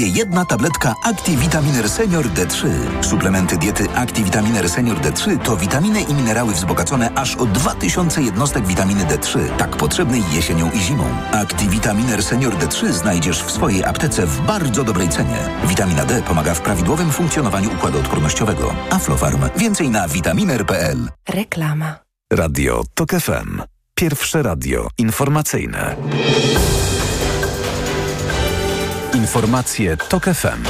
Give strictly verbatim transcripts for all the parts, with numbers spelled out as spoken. Jedna tabletka ActiWitaminer Senior D trzy. Suplementy diety ActiWitaminer Senior D trzy to witaminy i minerały wzbogacone aż o dwa tysiące jednostek witaminy D trzy, tak potrzebnej jesienią i zimą. ActiWitaminer Senior D trzy znajdziesz w swojej aptece w bardzo dobrej cenie. Witamina D pomaga w prawidłowym funkcjonowaniu układu odpornościowego. Aflofarm. Więcej na witaminer kropka p l. Reklama. Radio TOK F M. Pierwsze radio informacyjne. Informacje TOK F M.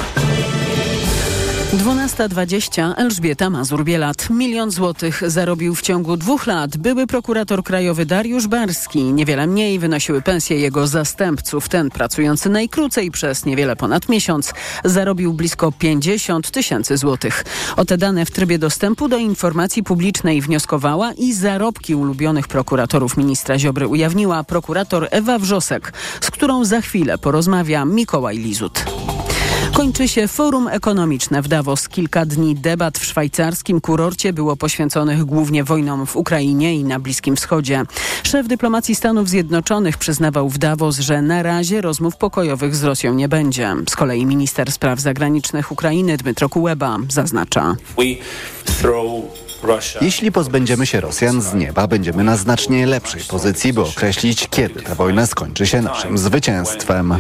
dwunasta dwadzieścia. Elżbieta Mazur-Bielat. Milion złotych zarobił w ciągu dwóch lat były prokurator krajowy Dariusz Barski. Niewiele mniej wynosiły pensje jego zastępców. Ten, pracujący najkrócej przez niewiele ponad miesiąc, zarobił blisko pięćdziesiąt tysięcy złotych. O te dane w trybie dostępu do informacji publicznej wnioskowała i zarobki ulubionych prokuratorów ministra Ziobry ujawniła prokurator Ewa Wrzosek, z którą za chwilę porozmawia Mikołaj Lizut. Kończy się forum ekonomiczne w Davos. Kilka dni debat w szwajcarskim kurorcie było poświęconych głównie wojnom w Ukrainie i na Bliskim Wschodzie. Szef dyplomacji Stanów Zjednoczonych przyznawał w Davos, że na razie rozmów pokojowych z Rosją nie będzie. Z kolei minister spraw zagranicznych Ukrainy Dmytro Kuleba zaznacza: jeśli pozbędziemy się Rosjan z nieba, będziemy na znacznie lepszej pozycji, by określić, kiedy ta wojna skończy się naszym zwycięstwem.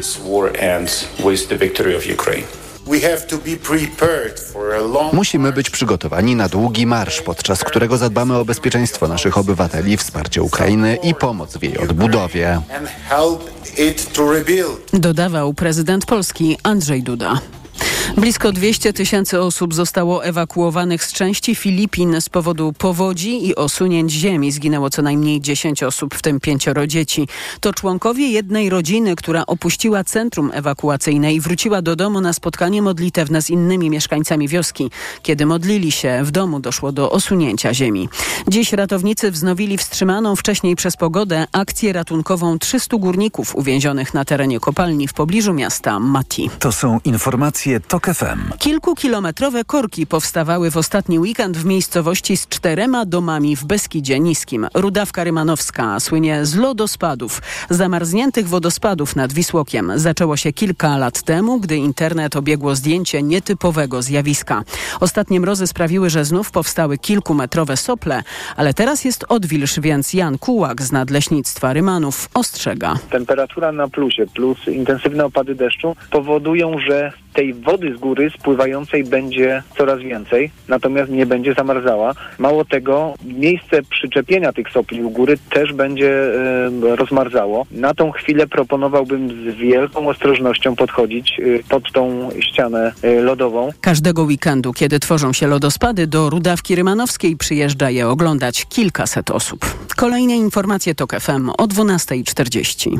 Musimy być przygotowani na długi marsz, podczas którego zadbamy o bezpieczeństwo naszych obywateli, wsparcie Ukrainy i pomoc w jej odbudowie. Dodawał prezydent Polski Andrzej Duda. Blisko dwieście tysięcy osób zostało ewakuowanych z części Filipin z powodu powodzi i osunięć ziemi. Zginęło co najmniej dziesięć osób, w tym pięcioro dzieci. To członkowie jednej rodziny, która opuściła centrum ewakuacyjne i wróciła do domu na spotkanie modlitewne z innymi mieszkańcami wioski. Kiedy modlili się, w domu doszło do osunięcia ziemi. Dziś ratownicy wznowili wstrzymaną wcześniej przez pogodę akcję ratunkową trzystu górników uwięzionych na terenie kopalni w pobliżu miasta Mati. To są informacje TOK F M. Kilkukilometrowe korki powstawały w ostatni weekend w miejscowości z czterema domami w Beskidzie Niskim. Rudawka Rymanowska słynie z lodospadów, zamarzniętych wodospadów nad Wisłokiem. Zaczęło się kilka lat temu, gdy internet obiegło zdjęcie nietypowego zjawiska. Ostatnie mrozy sprawiły, że znów powstały kilkumetrowe sople, ale teraz jest odwilż, więc Jan Kułak z Nadleśnictwa Rymanów ostrzega. Temperatura na plusie plus intensywne opady deszczu powodują, że tej wody z góry spływającej będzie coraz więcej, natomiast nie będzie zamarzała. Mało tego, miejsce przyczepienia tych sopli u góry też będzie e, rozmarzało. Na tą chwilę proponowałbym z wielką ostrożnością podchodzić e, pod tą ścianę e, lodową. Każdego weekendu, kiedy tworzą się lodospady, do Rudawki Rymanowskiej przyjeżdża je oglądać kilkaset osób. Kolejne informacje TOK F M o dwunasta czterdzieści.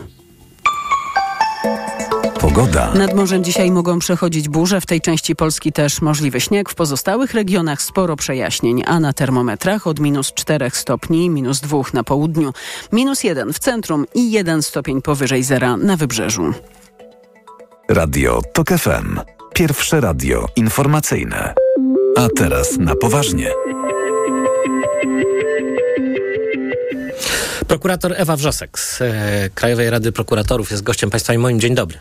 Pogoda. Nad morzem dzisiaj mogą przechodzić burze, w tej części Polski też możliwy śnieg, w pozostałych regionach sporo przejaśnień, a na termometrach od minus czterech stopni, minus dwóch na południu, minus jeden w centrum i jeden stopień powyżej zera na wybrzeżu. Radio TOK F M. Pierwsze radio informacyjne. A teraz na poważnie. Prokurator Ewa Wrzosek z e, Krajowej Rady Prokuratorów jest gościem Państwa i moim. Dzień dobry.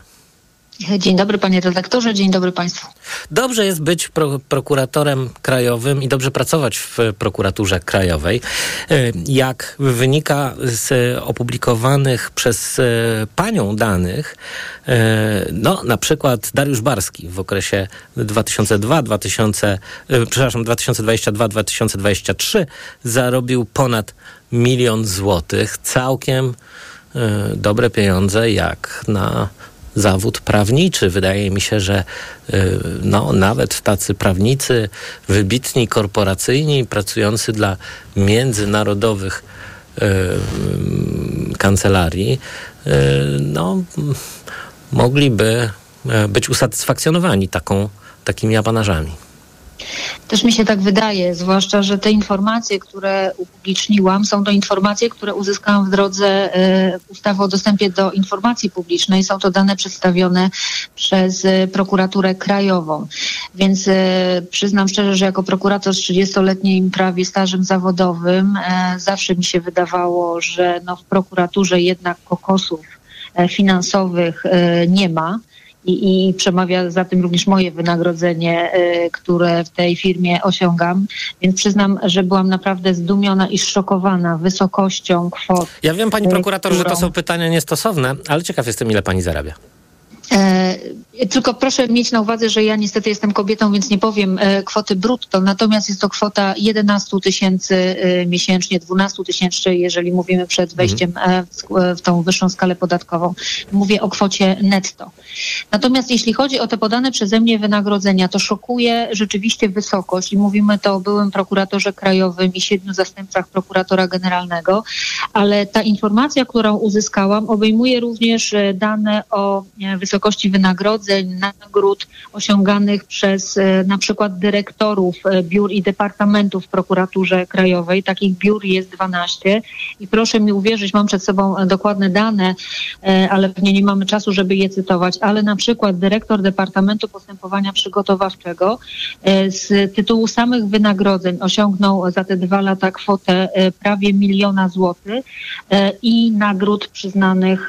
Dzień dobry panie redaktorze, dzień dobry państwu. Dobrze jest być pro, prokuratorem krajowym i dobrze pracować w prokuraturze krajowej. Jak wynika z opublikowanych przez panią danych, no na przykład Dariusz Barski w okresie dwa tysiące dwa, dwa tysiące, przepraszam, dwa tysiące dwudziesty drugi do dwa tysiące dwudziestego trzeciego zarobił ponad milion złotych. Całkiem dobre pieniądze jak na zawód prawniczy. Wydaje mi się, że no, nawet tacy prawnicy wybitni, korporacyjni, pracujący dla międzynarodowych y, kancelarii, y, no, mogliby być usatysfakcjonowani taką, takimi apanażami. Też mi się tak wydaje, zwłaszcza że te informacje, które upubliczniłam, są to informacje, które uzyskałam w drodze y, ustawy o dostępie do informacji publicznej. Są to dane przedstawione przez y, prokuraturę krajową. Więc y, przyznam szczerze, że jako prokurator z trzydziestoletnim prawie stażem zawodowym y, zawsze mi się wydawało, że no, w prokuraturze jednak kokosów y, finansowych y, nie ma. i, i przemawia za tym również moje wynagrodzenie, które w tej firmie osiągam. Więc przyznam, że byłam naprawdę zdumiona i zszokowana wysokością kwot. Ja wiem, pani prokurator, którą... że to są pytania niestosowne, ale ciekaw jestem, ile pani zarabia. E, tylko proszę mieć na uwadze, że ja niestety jestem kobietą, więc nie powiem e, kwoty brutto, natomiast jest to kwota jedenaście tysięcy e, miesięcznie, dwanaście tysięcy, jeżeli mówimy przed wejściem e, w, e, w tą wyższą skalę podatkową. Mówię o kwocie netto. Natomiast jeśli chodzi o te podane przeze mnie wynagrodzenia, to szokuje rzeczywiście wysokość i mówimy to o byłym prokuratorze krajowym i siedmiu zastępcach prokuratora generalnego, ale ta informacja, którą uzyskałam, obejmuje również dane o wysokości wysokości wynagrodzeń, nagród osiąganych przez na przykład dyrektorów biur i departamentów w prokuraturze krajowej. Takich biur jest dwanaście i proszę mi uwierzyć, mam przed sobą dokładne dane, ale pewnie nie mamy czasu, żeby je cytować, ale na przykład dyrektor Departamentu Postępowania Przygotowawczego z tytułu samych wynagrodzeń osiągnął za te dwa lata kwotę prawie miliona złotych i nagród przyznanych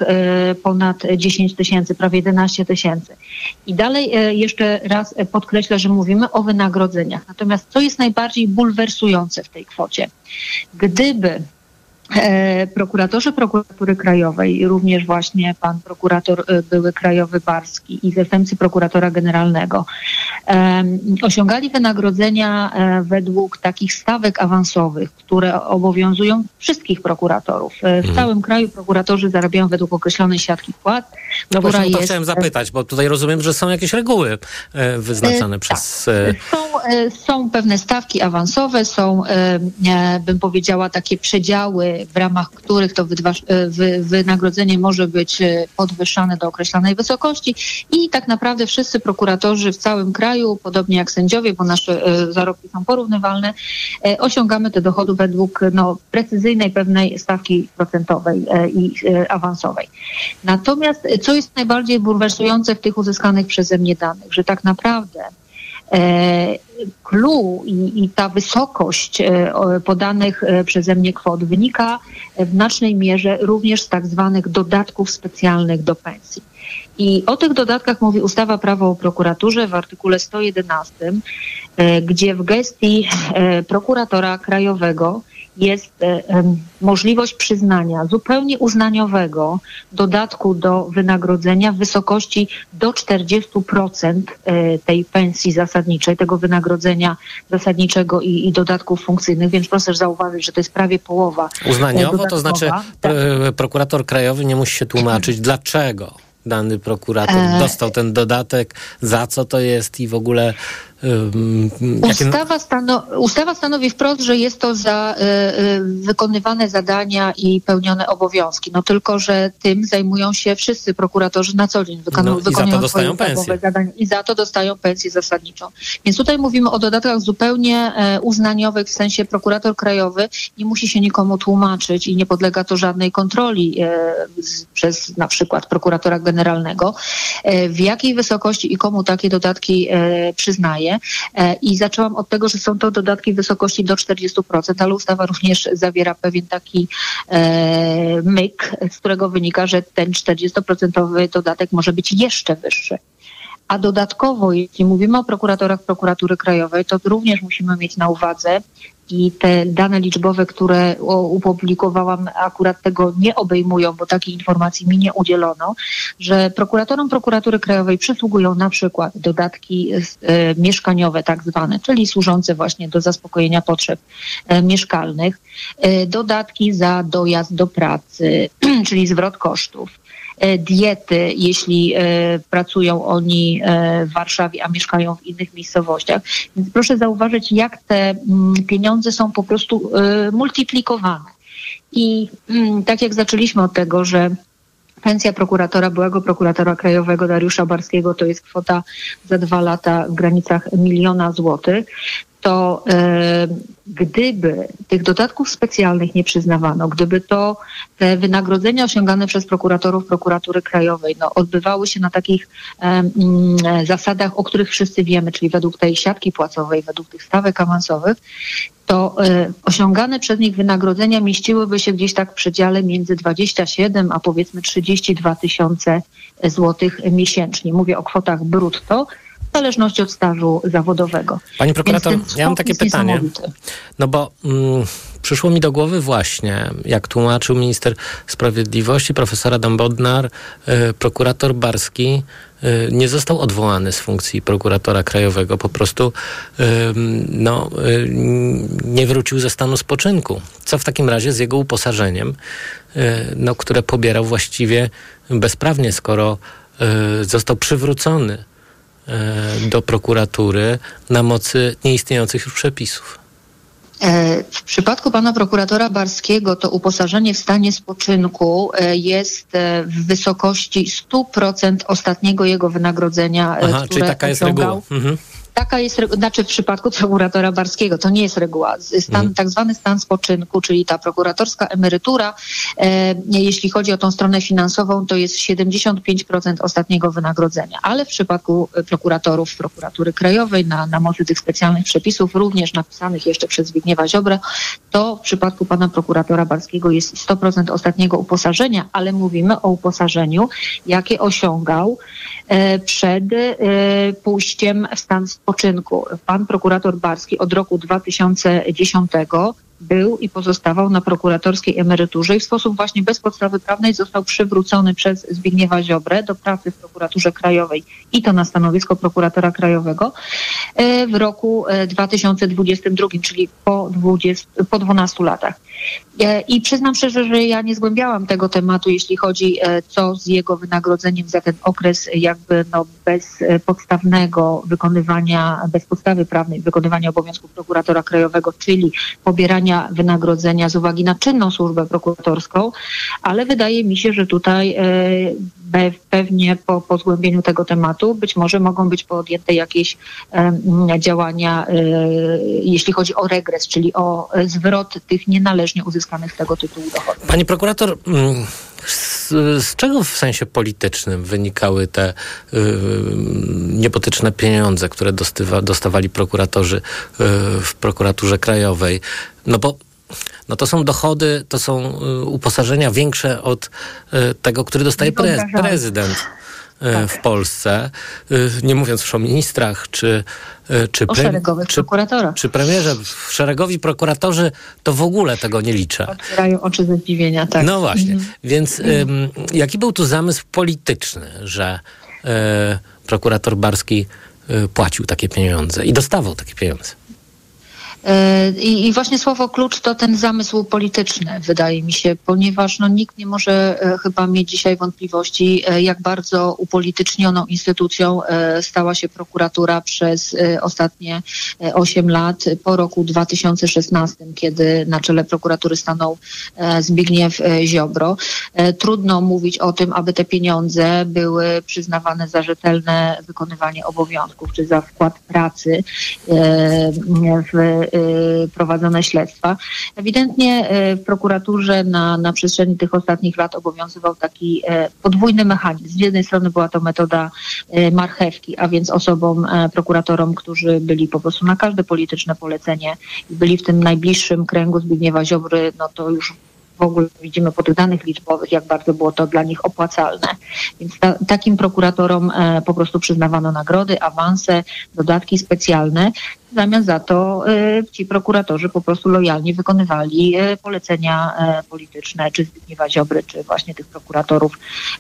ponad dziesięć tysięcy, prawie jedenaście tysięcy. I dalej jeszcze raz podkreślę, że mówimy o wynagrodzeniach. Natomiast co jest najbardziej bulwersujące w tej kwocie? Gdyby prokuratorzy Prokuratury Krajowej, również właśnie pan prokurator były krajowy Barski i zastępcy prokuratora generalnego, um, osiągali wynagrodzenia według takich stawek awansowych, które obowiązują wszystkich prokuratorów. W całym kraju prokuratorzy zarabiają według określonej siatki płat. No bo to jest... chciałem zapytać, bo tutaj rozumiem, że są jakieś reguły wyznaczane e, przez... Tak. Są, są pewne stawki awansowe, są, bym powiedziała, takie przedziały, w ramach których to wynagrodzenie może być podwyższane do określonej wysokości i tak naprawdę wszyscy prokuratorzy w całym kraju, podobnie jak sędziowie, bo nasze zarobki są porównywalne, osiągamy te dochody według no, precyzyjnej pewnej stawki procentowej i awansowej. Natomiast co jest najbardziej bulwersujące w tych uzyskanych przeze mnie danych, że tak naprawdę clue i, i ta wysokość podanych przeze mnie kwot wynika w znacznej mierze również z tak zwanych dodatków specjalnych do pensji. I o tych dodatkach mówi ustawa Prawo o prokuraturze w artykule sto jedenaście, gdzie w gestii prokuratora krajowego jest możliwość przyznania zupełnie uznaniowego dodatku do wynagrodzenia w wysokości do czterdzieści procent tej pensji zasadniczej, tego wynagrodzenia zasadniczego i, i dodatków funkcyjnych, więc proszę zauważyć, że to jest prawie połowa. Uznaniowo, to znaczy tak. Prokurator krajowy nie musi się tłumaczyć, dlaczego dany prokurator dostał ten dodatek, za co to jest i w ogóle... Ustawa, stano, ustawa stanowi wprost, że jest to za y, wykonywane zadania i pełnione obowiązki. No tylko, że tym zajmują się wszyscy prokuratorzy na co dzień. Wykonują, no i wykonują za to dostają pensję. Zadania i za to dostają pensję zasadniczą. Więc tutaj mówimy o dodatkach zupełnie y, uznaniowych, w sensie prokurator krajowy nie musi się nikomu tłumaczyć i nie podlega to żadnej kontroli y, z, przez na przykład prokuratora generalnego, y, w jakiej wysokości i komu takie dodatki y, przyznaje. I zaczęłam od tego, że są to dodatki w wysokości do czterdziestu procent, ale ustawa również zawiera pewien taki e, myk, z którego wynika, że ten czterdziestoprocentowy dodatek może być jeszcze wyższy. A dodatkowo, jeśli mówimy o prokuratorach Prokuratury Krajowej, to również musimy mieć na uwadze i te dane liczbowe, które opublikowałam, akurat tego nie obejmują, bo takiej informacji mi nie udzielono, że prokuratorom Prokuratury Krajowej przysługują na przykład dodatki e, mieszkaniowe tak zwane, czyli służące właśnie do zaspokojenia potrzeb e, mieszkalnych, e, dodatki za dojazd do pracy, czyli zwrot kosztów, diety, jeśli e, pracują oni e, w Warszawie, a mieszkają w innych miejscowościach. Więc proszę zauważyć, jak te m, pieniądze są po prostu e, multiplikowane. I m, tak jak zaczęliśmy od tego, że pensja prokuratora, byłego prokuratora krajowego Dariusza Barskiego to jest kwota za dwa lata w granicach miliona złotych, to e, gdyby tych dodatków specjalnych nie przyznawano, gdyby to te wynagrodzenia osiągane przez prokuratorów Prokuratury Krajowej no, odbywały się na takich e, m, zasadach, o których wszyscy wiemy, czyli według tej siatki płacowej, według tych stawek awansowych, to e, osiągane przez nich wynagrodzenia mieściłyby się gdzieś tak w przedziale między dwudziestu siedmiu a powiedzmy trzydziestu dwóch tysiącach złotych miesięcznie. Mówię o kwotach brutto, w zależności od stażu zawodowego. Pani prokurator, ja mam takie pytanie. No bo mm, przyszło mi do głowy właśnie, jak tłumaczył minister sprawiedliwości, profesor Adam Bodnar, y, prokurator Barski y, nie został odwołany z funkcji prokuratora krajowego. Po prostu y, no, y, nie wrócił ze stanu spoczynku. Co w takim razie z jego uposażeniem, y, no, które pobierał właściwie bezprawnie, skoro y, został przywrócony do prokuratury na mocy nieistniejących już przepisów. W przypadku pana prokuratora Barskiego to uposażenie w stanie spoczynku jest w wysokości stu procent ostatniego jego wynagrodzenia. Aha, które czyli taka jest reguła. Mhm. Taka jest, znaczy w przypadku prokuratora Barskiego, to nie jest reguła. Stan, tak zwany stan spoczynku, czyli ta prokuratorska emerytura, e, jeśli chodzi o tą stronę finansową, to jest siedemdziesiąt pięć procent ostatniego wynagrodzenia. Ale w przypadku prokuratorów Prokuratury Krajowej, na, na mocy tych specjalnych przepisów, również napisanych jeszcze przez Zbigniewa Ziobrę, to w przypadku pana prokuratora Barskiego jest sto procent ostatniego uposażenia, ale mówimy o uposażeniu, jakie osiągał e, przed e, pójściem w stan spoczynku. Poczynku. Pan prokurator Barski od roku dwa tysiące dziesiątego był i pozostawał na prokuratorskiej emeryturze i w sposób właśnie bez podstawy prawnej został przywrócony przez Zbigniewa Ziobrę do pracy w Prokuraturze Krajowej i to na stanowisko prokuratora krajowego w roku dwa tysiące dwudziestym drugim, czyli po, dwudziestu, po dwunastu latach. I przyznam szczerze, że ja nie zgłębiałam tego tematu, jeśli chodzi co z jego wynagrodzeniem za ten okres jakby no bezpodstawnego wykonywania, bez podstawy prawnej wykonywania obowiązków prokuratora krajowego, czyli pobierania wynagrodzenia z uwagi na czynną służbę prokuratorską, ale wydaje mi się, że tutaj e, pewnie po, po zgłębieniu tego tematu być może mogą być podjęte jakieś e, działania, e, jeśli chodzi o regres, czyli o zwrot tych nienależnie uzyskanych z tego tytułu dochodów. Pani prokurator, z, z czego w sensie politycznym wynikały te y, niebotyczne pieniądze, które dostywa, dostawali prokuratorzy y, w Prokuraturze Krajowej? No bo no to są dochody, to są uposażenia większe od tego, który dostaje prez, prezydent w Polsce. Nie mówiąc już o ministrach, czy, czy, pre, o szeregowych czy, czy premierze. Szeregowi prokuratorzy to w ogóle tego nie liczę. Otwierają oczy ze zdziwienia, tak. No właśnie. Mhm. Więc mhm. jaki był tu zamysł polityczny, że e, prokurator Barski płacił takie pieniądze i dostawał takie pieniądze? I, I właśnie słowo klucz to ten zamysł polityczny, wydaje mi się, ponieważ no, nikt nie może e, chyba mieć dzisiaj wątpliwości, e, jak bardzo upolitycznioną instytucją e, stała się prokuratura przez e, ostatnie osiem lat po roku dwa tysiące szesnastym, kiedy na czele prokuratury stanął e, Zbigniew Ziobro. E, trudno mówić o tym, aby te pieniądze były przyznawane za rzetelne wykonywanie obowiązków czy za wkład pracy e, w prowadzone śledztwa. Ewidentnie w prokuraturze na, na przestrzeni tych ostatnich lat obowiązywał taki podwójny mechanizm. Z jednej strony była to metoda marchewki, a więc osobom, prokuratorom, którzy byli po prostu na każde polityczne polecenie i byli w tym najbliższym kręgu Zbigniewa Ziobry, no to już w ogóle widzimy po tych danych liczbowych, jak bardzo było to dla nich opłacalne. Więc ta, takim prokuratorom e, po prostu przyznawano nagrody, awanse, dodatki specjalne. W zamian za to e, ci prokuratorzy po prostu lojalnie wykonywali e, polecenia e, polityczne, czy Zbigniewa Ziobry, czy właśnie tych prokuratorów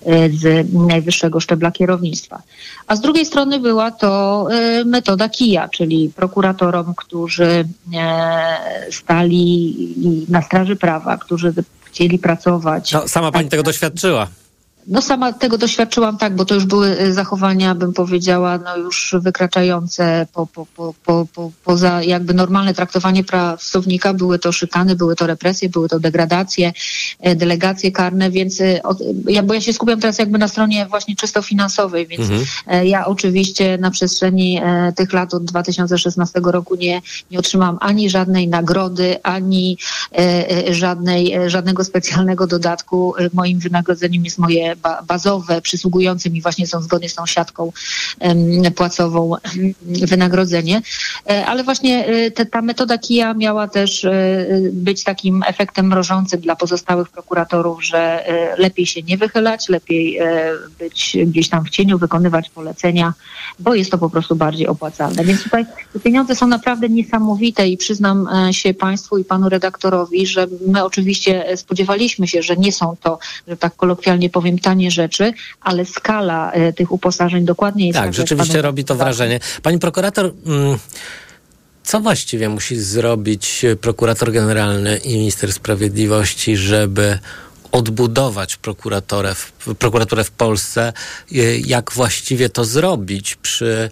e, z najwyższego szczebla kierownictwa. A z drugiej strony była to e, metoda kija, czyli prokuratorom, którzy e, stali na straży prawa, którzy chcieli pracować. No, sama pani tak, tego doświadczyła. No sama tego doświadczyłam, tak, bo to już były zachowania, bym powiedziała, no już wykraczające po, po, po, po, po, poza jakby normalne traktowanie pracownika. Były to szykany, były to represje, były to degradacje, delegacje karne, więc ja, bo ja się skupiam teraz jakby na stronie właśnie czysto finansowej, więc mhm. ja oczywiście na przestrzeni tych lat od dwa tysiące szesnastego roku nie, nie otrzymałam ani żadnej nagrody, ani żadnej, żadnego specjalnego dodatku. Moim wynagrodzeniem jest moje bazowe, przysługujące mi właśnie są zgodnie z tą siatką płacową wynagrodzenie. Ale właśnie te, ta metoda kija miała też być takim efektem mrożącym dla pozostałych prokuratorów, że lepiej się nie wychylać, lepiej być gdzieś tam w cieniu, wykonywać polecenia, bo jest to po prostu bardziej opłacalne. Więc tutaj pieniądze są naprawdę niesamowite i przyznam się Państwu i Panu redaktorowi, że my oczywiście spodziewaliśmy się, że nie są to, że tak kolokwialnie powiem, tanie rzeczy, ale skala tych uposażeń dokładnie jest... Tak, rzeczywiście robi to wrażenie. Pani prokurator... Mm... Co właściwie musi zrobić prokurator generalny i minister sprawiedliwości, żeby odbudować prokuraturę w, prokuraturę w Polsce? Jak właściwie to zrobić przy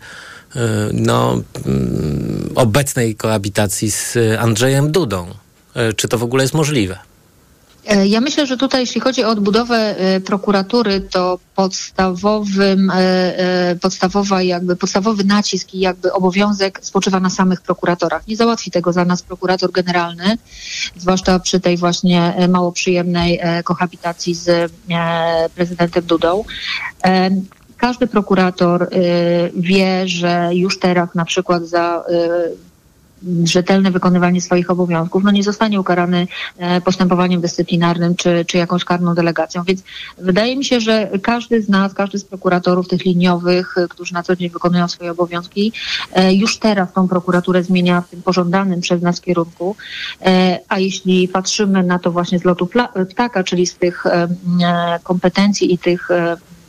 no, obecnej koabitacji z Andrzejem Dudą? Czy to w ogóle jest możliwe? Ja myślę, że tutaj jeśli chodzi o odbudowę prokuratury, to podstawowym, podstawowa jakby, podstawowy nacisk i jakby obowiązek spoczywa na samych prokuratorach. Nie załatwi tego za nas prokurator generalny, zwłaszcza przy tej właśnie mało przyjemnej kohabitacji z prezydentem Dudą. Każdy prokurator wie, że już teraz na przykład za... rzetelne wykonywanie swoich obowiązków, no nie zostanie ukarany postępowaniem dyscyplinarnym czy, czy jakąś karną delegacją. Więc wydaje mi się, że każdy z nas, każdy z prokuratorów tych liniowych, którzy na co dzień wykonują swoje obowiązki, już teraz tą prokuraturę zmienia w tym pożądanym przez nas kierunku. A jeśli patrzymy na to właśnie z lotu ptaka, czyli z tych kompetencji i tych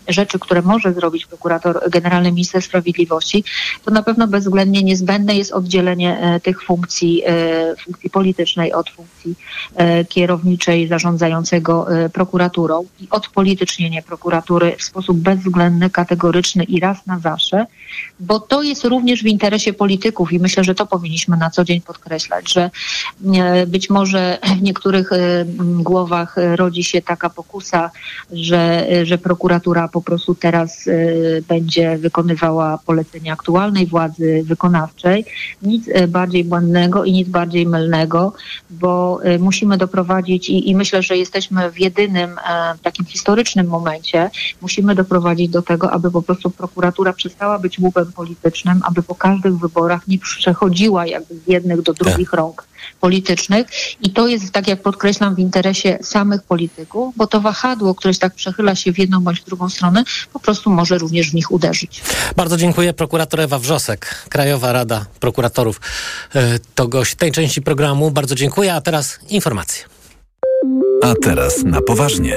rzeczy, które może zrobić prokurator generalny, minister sprawiedliwości, to na pewno bezwzględnie niezbędne jest oddzielenie tych funkcji, funkcji politycznej od funkcji kierowniczej zarządzającego prokuraturą i odpolitycznienie prokuratury w sposób bezwzględny, kategoryczny i raz na zawsze, bo to jest również w interesie polityków i myślę, że to powinniśmy na co dzień podkreślać, że być może w niektórych głowach rodzi się taka pokusa, że, że prokuratura po prostu teraz y, będzie wykonywała polecenia aktualnej władzy wykonawczej. Nic y, bardziej błędnego i nic bardziej mylnego, bo y, musimy doprowadzić i, i myślę, że jesteśmy w jedynym y, takim historycznym momencie, musimy doprowadzić do tego, aby po prostu prokuratura przestała być łupem politycznym, aby po każdych wyborach nie przechodziła jakby z jednych do drugich tak. rąk politycznych i to jest, tak jak podkreślam, w interesie samych polityków, bo to wahadło, które tak przechyla się w jedną bądź w drugą stronę, po prostu może również w nich uderzyć. Bardzo dziękuję. Prokurator Ewa Wrzosek, Krajowa Rada Prokuratorów, to gość tej części programu. Bardzo dziękuję, a teraz informacje. A teraz na poważnie.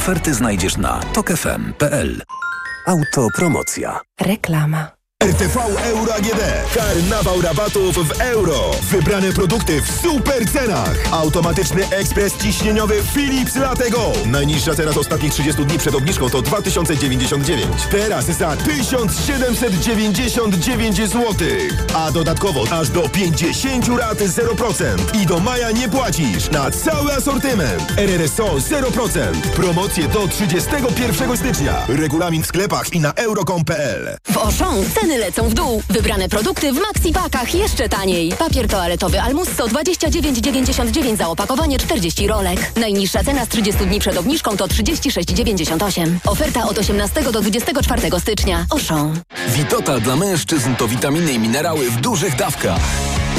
oferty znajdziesz na tok f m kropka p l. Autopromocja. Reklama. R T V Euro A G D. Karnawał rabatów w euro. Wybrane produkty w super cenach. Automatyczny ekspres ciśnieniowy Philips LatteGo. Najniższa cena z ostatnich trzydziestu dni przed obniżką to dwa tysiące dziewięćdziesiąt dziewięć. Teraz za tysiąc siedemset dziewięćdziesiąt dziewięć złotych. A dodatkowo aż do pięćdziesiąt rat zero procent. I do maja nie płacisz na cały asortyment. R R S O zero procent. Promocje do trzydziestego pierwszego stycznia. Regulamin w sklepach i na euro kropka com kropka p l. W Auchan lecą w dół. Wybrane produkty w maxi-pakach jeszcze taniej. Papier toaletowy Almusso dwadzieścia dziewięć dziewięćdziesiąt dziewięć za opakowanie czterdzieści rolek. Najniższa cena z trzydziestu dni przed obniżką to trzydzieści sześć dziewięćdziesiąt osiem. Oferta od osiemnastego do dwudziestego czwartego stycznia. Auchan. Witotal dla mężczyzn to witaminy i minerały w dużych dawkach.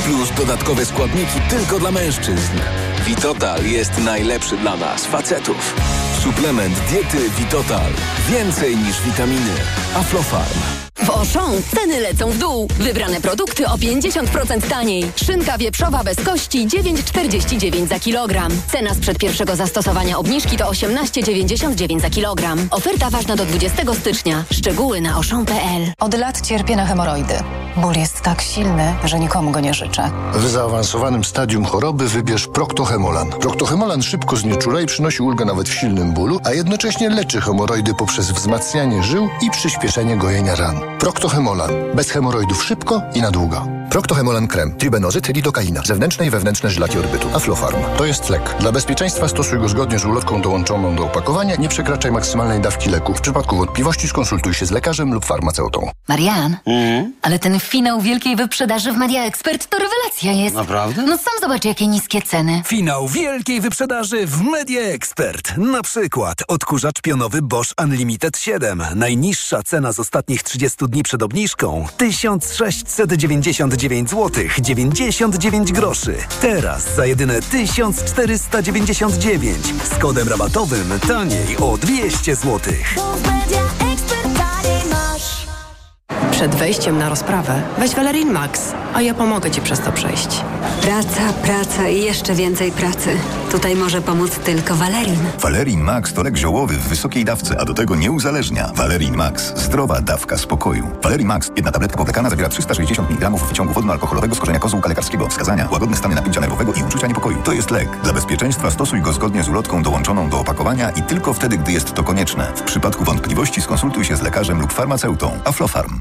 Plus dodatkowe składniki tylko dla mężczyzn. Witotal jest najlepszy dla nas, facetów. Suplement diety Witotal. Więcej niż witaminy. Aflofarm. W Auchan ceny lecą w dół. Wybrane produkty o pięćdziesiąt procent taniej. Szynka wieprzowa bez kości dziewięć czterdzieści dziewięć za kilogram. Cena sprzed pierwszego zastosowania obniżki to osiemnaście dziewięćdziesiąt dziewięć za kilogram. Oferta ważna do dwudziestego stycznia. Szczegóły na auchan kropka p l. Od lat cierpię na hemoroidy. Ból jest tak silny, że nikomu go nie życzę. W zaawansowanym stadium choroby wybierz Proctohemolan. Proctohemolan szybko znieczula i przynosi ulgę nawet w silnym bólu, a jednocześnie leczy hemoroidy poprzez wzmacnianie żył i przyspieszenie gojenia ran. Proctohemolan. Bez hemoroidów szybko i na długo. Proctohemolan krem, tribenozyt, lidokaina, zewnętrzne i wewnętrzne żylaki odbytu. Aflofarm. To jest lek. Dla bezpieczeństwa stosuj go zgodnie z ulotką dołączoną do opakowania. Nie przekraczaj maksymalnej dawki leku. W przypadku wątpliwości skonsultuj się z lekarzem lub farmaceutą. Marian, mhm. ale ten finał wielkiej wyprzedaży w Media Expert to rewelacja jest. Naprawdę? No sam zobacz, jakie niskie ceny. Finał wielkiej wyprzedaży w Media Expert. Na przykład odkurzacz pionowy Bosch Unlimited siedem. Najniższa cena z ostatnich trzydziestu dni przed obniżką tysiąc sześćset dziewięćdziesiąt dziewięć złotych dziewięćdziesiąt dziewięć groszy. Teraz za jedyne tysiąc czterysta dziewięćdziesiąt dziewięć. Z kodem rabatowym taniej o dwieście złotych. Przed wejściem na rozprawę weź Walerin Max, a ja pomogę Ci przez to przejść. Praca, praca i jeszcze więcej pracy. Tutaj może pomóc tylko Walerin. Walerin Max to lek ziołowy w wysokiej dawce, a do tego nie uzależnia. Walerin Max. Zdrowa dawka spokoju. Walerin Max. Jedna tabletka powlekana zawiera trzysta sześćdziesiąt miligramów wyciągu wodno-alkoholowego z korzenia kozłka lekarskiego. Wskazania: łagodne stany napięcia nerwowego i uczucia niepokoju. To jest lek. Dla bezpieczeństwa stosuj go zgodnie z ulotką dołączoną do opakowania i tylko wtedy, gdy jest to konieczne. W przypadku wątpliwości skonsultuj się z lekarzem lub farmaceutą. Aflofarm.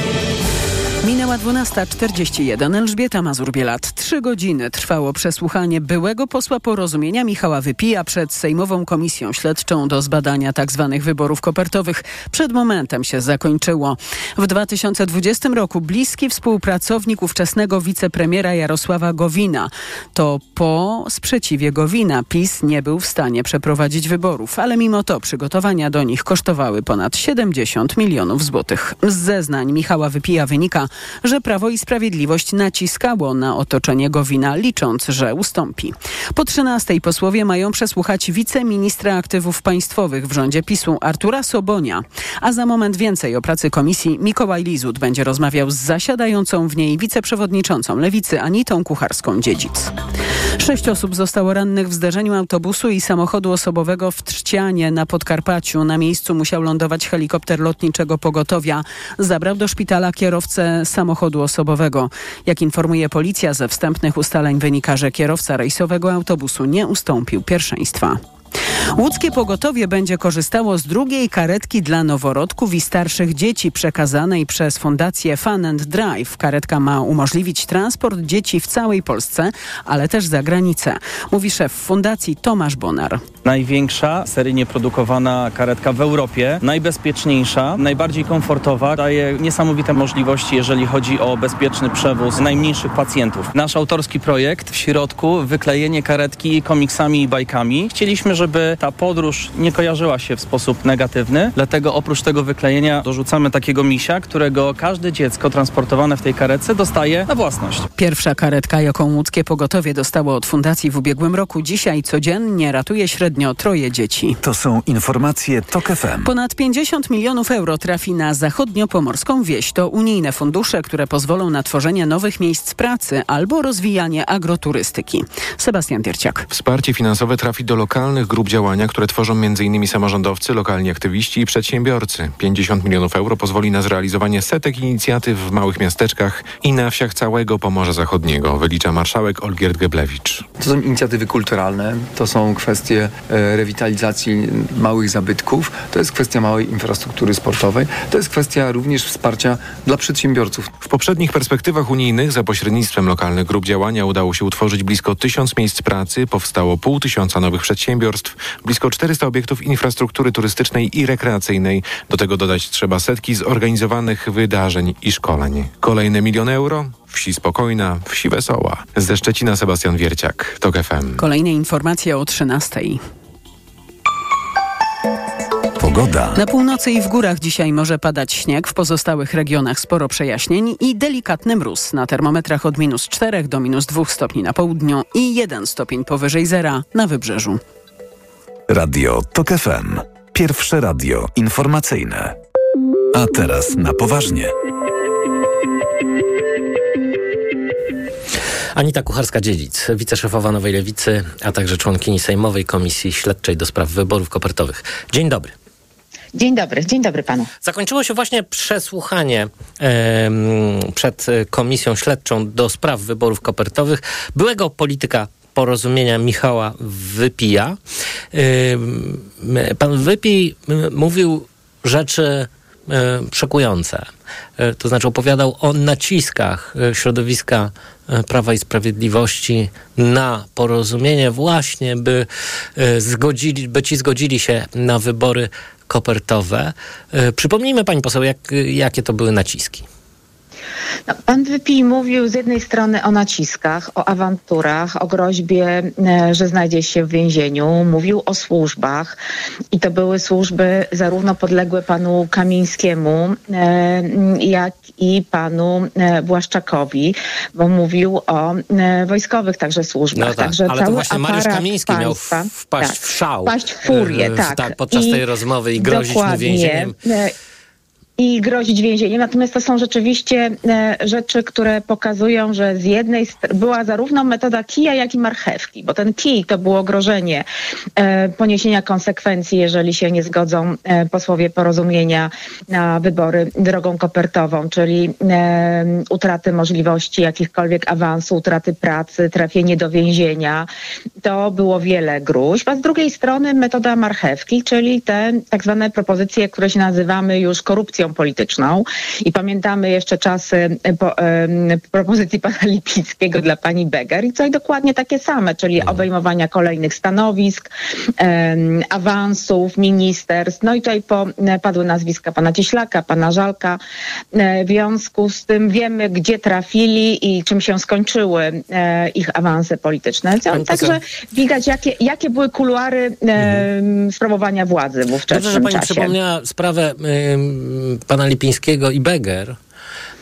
Minęła dwunasta czterdzieści jeden. Elżbieta Mazur-Bielat. Trzy godziny trwało przesłuchanie byłego posła Porozumienia Michała Wypija przed Sejmową Komisją Śledczą do zbadania tzw. wyborów kopertowych. Przed momentem się zakończyło. W dwa tysiące dwudziestym roku bliski współpracownik ówczesnego wicepremiera Jarosława Gowina. To po sprzeciwie Gowina PiS nie był w stanie przeprowadzić wyborów, ale mimo to przygotowania do nich kosztowały ponad siedemdziesiąt milionów złotych. Z zeznań Michała Wypija wynika, że Prawo i Sprawiedliwość naciskało na otoczenie Gowina, licząc, że ustąpi. Po trzynastej posłowie mają przesłuchać wiceministra aktywów państwowych w rządzie PiSu Artura Sobonia. A za moment więcej o pracy komisji Mikołaj Lizut będzie rozmawiał z zasiadającą w niej wiceprzewodniczącą Lewicy Anitą Kucharską-Dziedzic. Sześć osób zostało rannych w zderzeniu autobusu i samochodu osobowego w Trzcianie na Podkarpaciu. Na miejscu musiał lądować helikopter Lotniczego Pogotowia. Zabrał do szpitala kierowcę samochodu osobowego. Jak informuje policja, ze wstępnych ustaleń wynika, że kierowca rejsowego autobusu nie ustąpił pierwszeństwa. Łódzkie Pogotowie będzie korzystało z drugiej karetki dla noworodków i starszych dzieci przekazanej przez fundację Fun and Drive. Karetka ma umożliwić transport dzieci w całej Polsce, ale też za granicę. Mówi szef fundacji Tomasz Bodnar. Największa seryjnie produkowana karetka w Europie, najbezpieczniejsza, najbardziej komfortowa, daje niesamowite możliwości, jeżeli chodzi o bezpieczny przewóz najmniejszych pacjentów. Nasz autorski projekt w środku, wyklejenie karetki komiksami i bajkami. Chcieliśmy, żeby ta podróż nie kojarzyła się w sposób negatywny, dlatego oprócz tego wyklejenia dorzucamy takiego misia, którego każde dziecko transportowane w tej karetce dostaje na własność. Pierwsza karetka, jaką Łódzkie Pogotowie dostało od fundacji w ubiegłym roku, dzisiaj codziennie ratuje średnio troje dzieci. To są informacje TOK F M. Ponad pięćdziesiąt milionów euro trafi na zachodniopomorską wieś. To unijne fundusze, które pozwolą na tworzenie nowych miejsc pracy albo rozwijanie agroturystyki. Sebastian Dierciak. Wsparcie finansowe trafi do lokalnych grup działania działania, które tworzą m.in. samorządowcy, lokalni aktywiści i przedsiębiorcy. pięćdziesiąt milionów euro pozwoli na zrealizowanie setek inicjatyw w małych miasteczkach i na wsiach całego Pomorza Zachodniego, wylicza marszałek Olgierd Geblewicz. To są inicjatywy kulturalne, to są kwestie rewitalizacji małych zabytków, to jest kwestia małej infrastruktury sportowej, to jest kwestia również wsparcia dla przedsiębiorców. W poprzednich perspektywach unijnych za pośrednictwem lokalnych grup działania udało się utworzyć blisko tysiąc miejsc pracy, powstało pół tysiąca nowych przedsiębiorstw, blisko czterysta obiektów infrastruktury turystycznej i rekreacyjnej. Do tego dodać trzeba setki zorganizowanych wydarzeń i szkoleń. Kolejne milion euro? Wsi spokojna, wsi wesoła. Ze Szczecina Sebastian Wierciak, T O K F M. Kolejne informacje o trzynastej. Pogoda. Na północy i w górach dzisiaj może padać śnieg, w pozostałych regionach sporo przejaśnień i delikatny mróz. Na termometrach od minus czterech do minus dwóch stopni na południu i jeden stopień powyżej zera na wybrzeżu. Radio T O K F M. Pierwsze radio informacyjne. A teraz na poważnie. Anita Kucharska-Dziedzic, wiceszefowa Nowej Lewicy, a także członkini Sejmowej Komisji Śledczej do spraw wyborów kopertowych. Dzień dobry. Dzień dobry, dzień dobry panu. Zakończyło się właśnie przesłuchanie yy, przed Komisją Śledczą do spraw wyborów kopertowych byłego polityka Porozumienia Michała Wypija. Yy, pan Wypij mówił rzeczy yy, szokujące. Yy, to znaczy opowiadał o naciskach środowiska Prawa i Sprawiedliwości na Porozumienie właśnie, by, zgodzili, by ci zgodzili się na wybory kopertowe. Przypomnijmy, pani poseł, jak, jakie to były naciski. No, pan Wypij mówił z jednej strony o naciskach, o awanturach, o groźbie, że znajdzie się w więzieniu. Mówił o służbach i to były służby zarówno podległe panu Kamińskiemu, jak i panu Błaszczakowi, bo mówił o wojskowych także służbach. No tak, także ale to właśnie Mariusz Kamiński miał wpaść tak, w szał, wpaść w furię, tak. tak podczas I tej rozmowy i grozić mu więzieniem. I grozić więzieniem. Natomiast to są rzeczywiście e, rzeczy, które pokazują, że z jednej strony była zarówno metoda kija, jak i marchewki, bo ten kij to było grożenie e, poniesienia konsekwencji, jeżeli się nie zgodzą e, posłowie Porozumienia na wybory drogą kopertową, czyli e, utraty możliwości jakichkolwiek awansu, utraty pracy, trafienie do więzienia. To było wiele gróźb, a z drugiej strony metoda marchewki, czyli te tak zwane propozycje, które się nazywamy już korupcją polityczną. I pamiętamy jeszcze czasy po, um, propozycji pana Lipickiego dla pani Beger i co i dokładnie takie same, czyli obejmowania kolejnych stanowisk, um, awansów, ministerstw. No i tutaj po, padły nazwiska pana Cieślaka, pana Żalka. W związku z tym wiemy, gdzie trafili i czym się skończyły e, ich awanse polityczne. Także poseł... widać, jakie, jakie były kuluary e, sprawowania władzy w ówczesnym czasie. Dobrze, że pani przypomniała sprawę y, pana Lipińskiego i Beger,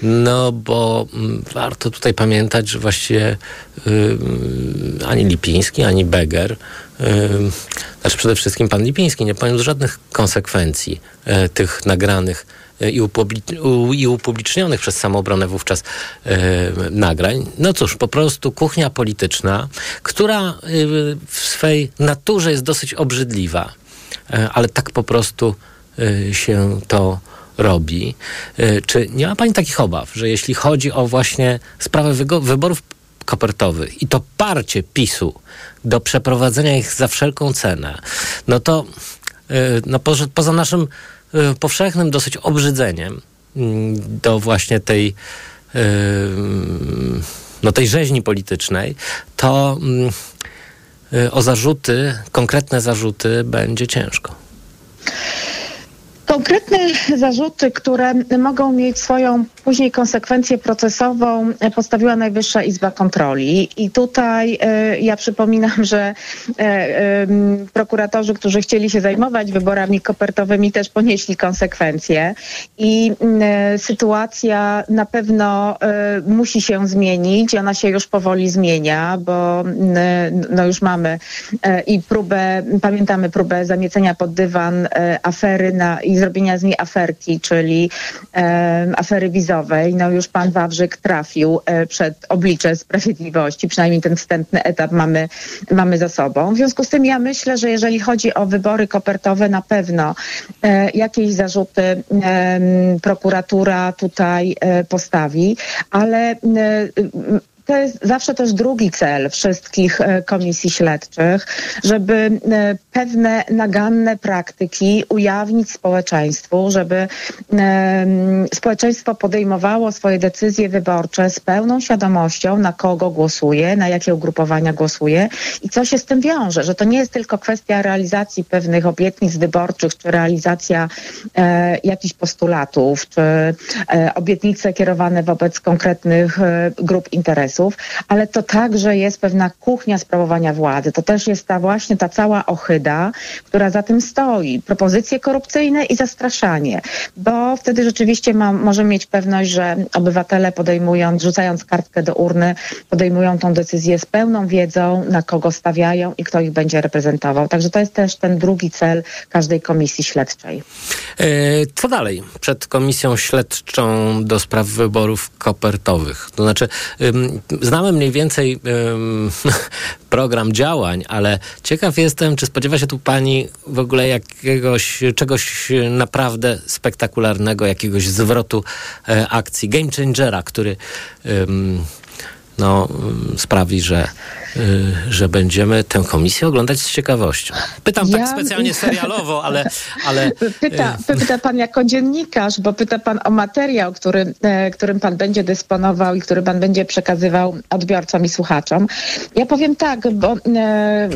no bo warto tutaj pamiętać, że właściwie yy, ani Lipiński, ani Beger, yy, znaczy przede wszystkim pan Lipiński nie poniósł żadnych konsekwencji yy, tych nagranych yy, i, upublic- u, i upublicznionych przez Samoobronę wówczas yy, nagrań. No cóż, po prostu kuchnia polityczna, która yy, w swej naturze jest dosyć obrzydliwa, yy, ale tak po prostu yy, się to robi. Czy nie ma pani takich obaw, że jeśli chodzi o właśnie sprawę wygo- wyborów kopertowych i to parcie PiSu do przeprowadzenia ich za wszelką cenę, no to no po, poza naszym powszechnym dosyć obrzydzeniem do właśnie tej no tej rzeźni politycznej, to o zarzuty, konkretne zarzuty będzie ciężko. Konkretne zarzuty, które mogą mieć swoją później konsekwencję procesową, postawiła Najwyższa Izba Kontroli. I tutaj e, ja przypominam, że e, e, prokuratorzy, którzy chcieli się zajmować wyborami kopertowymi, też ponieśli konsekwencje. I e, sytuacja na pewno e, musi się zmienić. Ona się już powoli zmienia, bo e, no już mamy e, i próbę, pamiętamy próbę zamiecenia pod dywan e, afery na i zrobienia z niej aferki, czyli e, afery wizowej. Krajowej. No już pan Wawrzyk trafił przed oblicze sprawiedliwości, przynajmniej ten wstępny etap mamy, mamy za sobą. W związku z tym ja myślę, że jeżeli chodzi o wybory kopertowe, na pewno e, jakieś zarzuty e, prokuratura tutaj e, postawi, ale e, to jest zawsze też drugi cel wszystkich komisji śledczych, żeby pewne naganne praktyki ujawnić społeczeństwu, żeby społeczeństwo podejmowało swoje decyzje wyborcze z pełną świadomością, na kogo głosuje, na jakie ugrupowania głosuje i co się z tym wiąże, że to nie jest tylko kwestia realizacji pewnych obietnic wyborczych, czy realizacja e, jakichś postulatów, czy e, obietnice kierowane wobec konkretnych e, grup interesów, ale to także jest pewna kuchnia sprawowania władzy. To też jest ta właśnie ta cała ohyda, która za tym stoi. Propozycje korupcyjne i zastraszanie. Bo wtedy rzeczywiście ma, możemy mieć pewność, że obywatele podejmując, rzucając kartkę do urny, podejmują tą decyzję z pełną wiedzą, na kogo stawiają i kto ich będzie reprezentował. Także to jest też ten drugi cel każdej komisji śledczej. Co dalej przed komisją śledczą do spraw wyborów kopertowych? To znaczy... Znamy mniej więcej um, program działań, ale ciekaw jestem, czy spodziewa się tu pani w ogóle jakiegoś, czegoś naprawdę spektakularnego, jakiegoś zwrotu e, akcji, game changera, który um, no, sprawi, że, y, że będziemy tę komisję oglądać z ciekawością. Pytam ja... tak specjalnie serialowo, ale... ale... Pyta, pyta pan jako dziennikarz, bo pyta pan o materiał, który, którym pan będzie dysponował i który pan będzie przekazywał odbiorcom i słuchaczom. Ja powiem tak, bo e,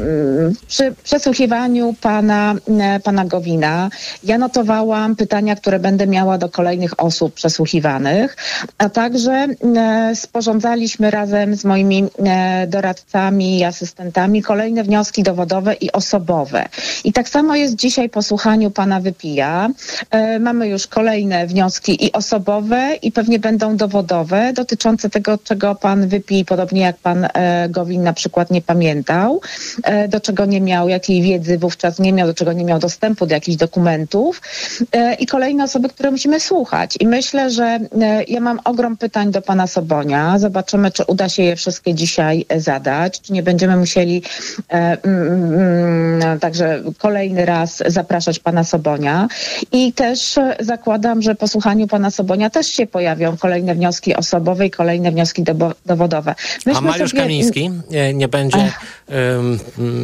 przy przesłuchiwaniu pana, e, pana Gowina ja notowałam pytania, które będę miała do kolejnych osób przesłuchiwanych, a także e, sporządzaliśmy razem z moimi e, doradcami i asystentami kolejne wnioski dowodowe i osobowe. I tak samo jest dzisiaj po słuchaniu pana Wypija. E, mamy już kolejne wnioski i osobowe i pewnie będą dowodowe dotyczące tego, czego pan Wypij, podobnie jak pan e, Gowin na przykład nie pamiętał, e, do czego nie miał, jakiej wiedzy wówczas nie miał, do czego nie miał dostępu do jakichś dokumentów e, i kolejne osoby, które musimy słuchać. I myślę, że e, ja mam ogrom pytań do pana Sobonia. Zobaczymy, czy uda się je wszystkie dzisiaj zadać, czy nie będziemy musieli e, mm, mm, także kolejny raz zapraszać pana Sobonia. I też zakładam, że po słuchaniu pana Sobonia też się pojawią kolejne wnioski osobowe i kolejne wnioski do, dowodowe. Myśmy A Mariusz sobie... Kamiński nie będzie, um,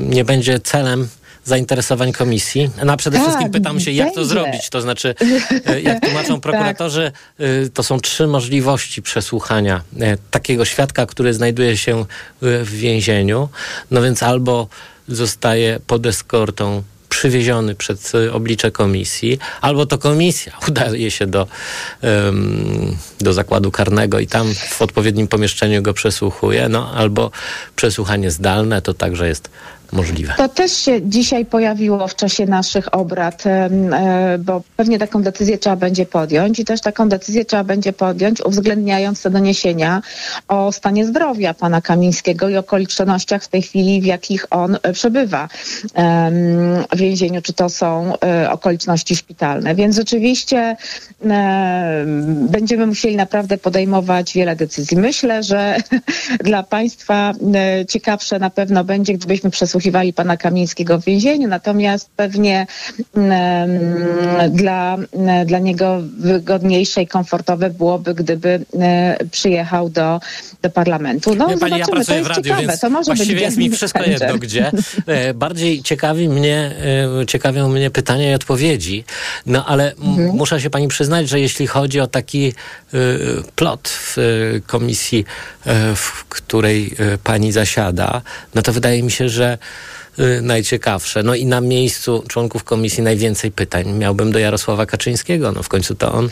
nie będzie celem zainteresowań komisji. No, a przede tak, wszystkim pytam się, jak będzie. To zrobić? To znaczy, jak tłumaczą prokuratorzy, to są trzy możliwości przesłuchania takiego świadka, który znajduje się w więzieniu. No więc albo zostaje pod eskortą przywieziony przed oblicze komisji, albo to komisja udaje się do, um, do zakładu karnego i tam w odpowiednim pomieszczeniu go przesłuchuje, no albo przesłuchanie zdalne, to także jest możliwe. To też się dzisiaj pojawiło w czasie naszych obrad, bo pewnie taką decyzję trzeba będzie podjąć i też taką decyzję trzeba będzie podjąć uwzględniając te doniesienia o stanie zdrowia pana Kamińskiego i okolicznościach w tej chwili, w jakich on przebywa w więzieniu, czy to są okoliczności szpitalne. Więc rzeczywiście będziemy musieli naprawdę podejmować wiele decyzji. Myślę, że dla państwa ciekawsze na pewno będzie, gdybyśmy przesłuchali Słuchiwali pana Kamińskiego w więzieniu, natomiast pewnie e, dla, e, dla niego wygodniejsze i komfortowe byłoby, gdyby e, przyjechał do, do parlamentu. No, pani, zobaczymy, ja pracuję to jest w radiu, ciekawe. To może właściwie być jest mi wszystko jedno gdzie. Bardziej ciekawi mnie, ciekawią mnie pytania i odpowiedzi, no ale mhm. muszę się pani przyznać, że jeśli chodzi o taki y, plot w y, komisji, y, w której y, pani zasiada, no to wydaje mi się, że najciekawsze. No i na miejscu członków komisji najwięcej pytań miałbym do Jarosława Kaczyńskiego. No w końcu to on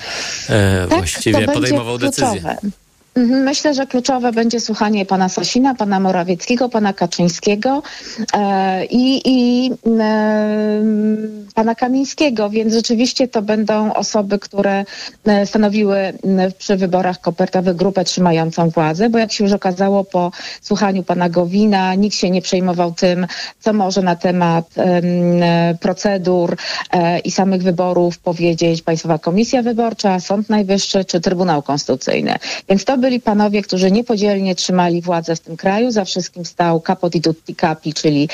e, tak, właściwie to podejmował decyzję. Myślę, że kluczowe będzie słuchanie pana Sasina, pana Morawieckiego, pana Kaczyńskiego e, i, i e, pana Kamińskiego, więc rzeczywiście to będą osoby, które stanowiły przy wyborach kopertowych grupę trzymającą władzę, bo jak się już okazało po słuchaniu pana Gowina, nikt się nie przejmował tym, co może na temat e, procedur e, i samych wyborów powiedzieć Państwowa Komisja Wyborcza, Sąd Najwyższy czy Trybunał Konstytucyjny. Więc to byli panowie, którzy niepodzielnie trzymali władzę w tym kraju. Za wszystkim stał Capo di tutti capi, czyli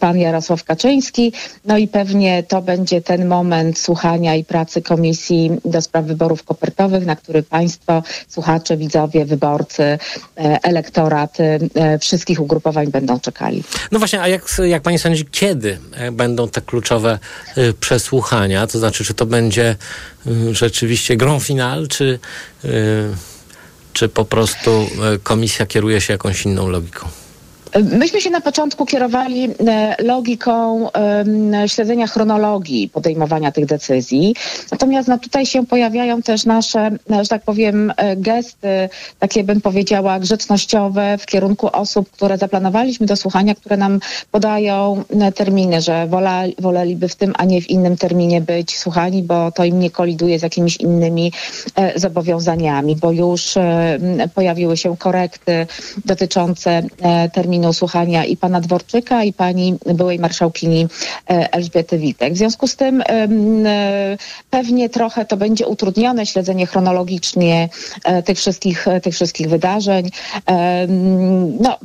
pan Jarosław Kaczyński. No i pewnie to będzie ten moment słuchania i pracy Komisji do Spraw Wyborów Kopertowych, na który Państwo, słuchacze, widzowie, wyborcy, elektorat wszystkich ugrupowań będą czekali. No właśnie, a jak, jak Pani sądzi, kiedy będą te kluczowe przesłuchania? To znaczy, czy to będzie rzeczywiście grand final, czy... Czy po prostu komisja kieruje się jakąś inną logiką? Myśmy się na początku kierowali logiką śledzenia chronologii podejmowania tych decyzji. Natomiast no, tutaj się pojawiają też nasze, że tak powiem, gesty, takie bym powiedziała grzecznościowe w kierunku osób, które zaplanowaliśmy do słuchania, które nam podają terminy, że wola, woleliby w tym, a nie w innym terminie być słuchani, bo to im nie koliduje z jakimiś innymi zobowiązaniami, bo już pojawiły się korekty dotyczące terminu słuchania i pana Dworczyka, i pani byłej marszałkini Elżbiety Witek. W związku z tym pewnie trochę to będzie utrudnione śledzenie chronologicznie tych wszystkich, tych wszystkich wydarzeń. No,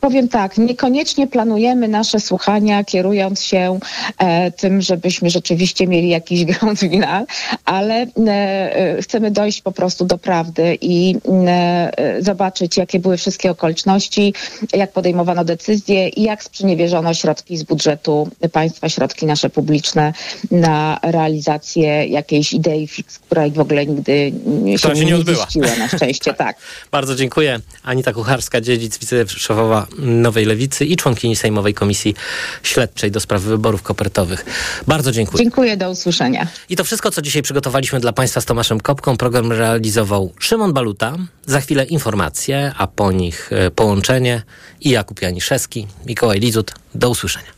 powiem tak, niekoniecznie planujemy nasze słuchania kierując się e, tym, żebyśmy rzeczywiście mieli jakiś grand final, ale e, chcemy dojść po prostu do prawdy i e, zobaczyć, jakie były wszystkie okoliczności, jak podejmowano decyzje i jak sprzeniewierzono środki z budżetu państwa, środki nasze publiczne na realizację jakiejś idei fix, która w ogóle nigdy się, się nie odbyła. Na szczęście, tak. Bardzo dziękuję. Anita Kucharska-Dziedzic, wiceszefowa Nowej Lewicy i członkini Sejmowej Komisji Śledczej do spraw wyborów kopertowych. Bardzo dziękuję. Dziękuję, do usłyszenia. I to wszystko, co dzisiaj przygotowaliśmy dla Państwa z Tomaszem Kopką. Program realizował Szymon Baluta. Za chwilę informacje, a po nich połączenie i Jakub Janiszewski, Mikołaj Lizut. Do usłyszenia.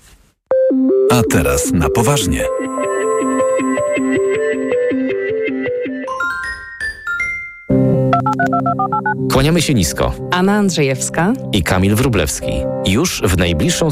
A teraz na poważnie. Kłaniamy się nisko. Anna Andrzejewska i Kamil Wróblewski. Już w najbliższą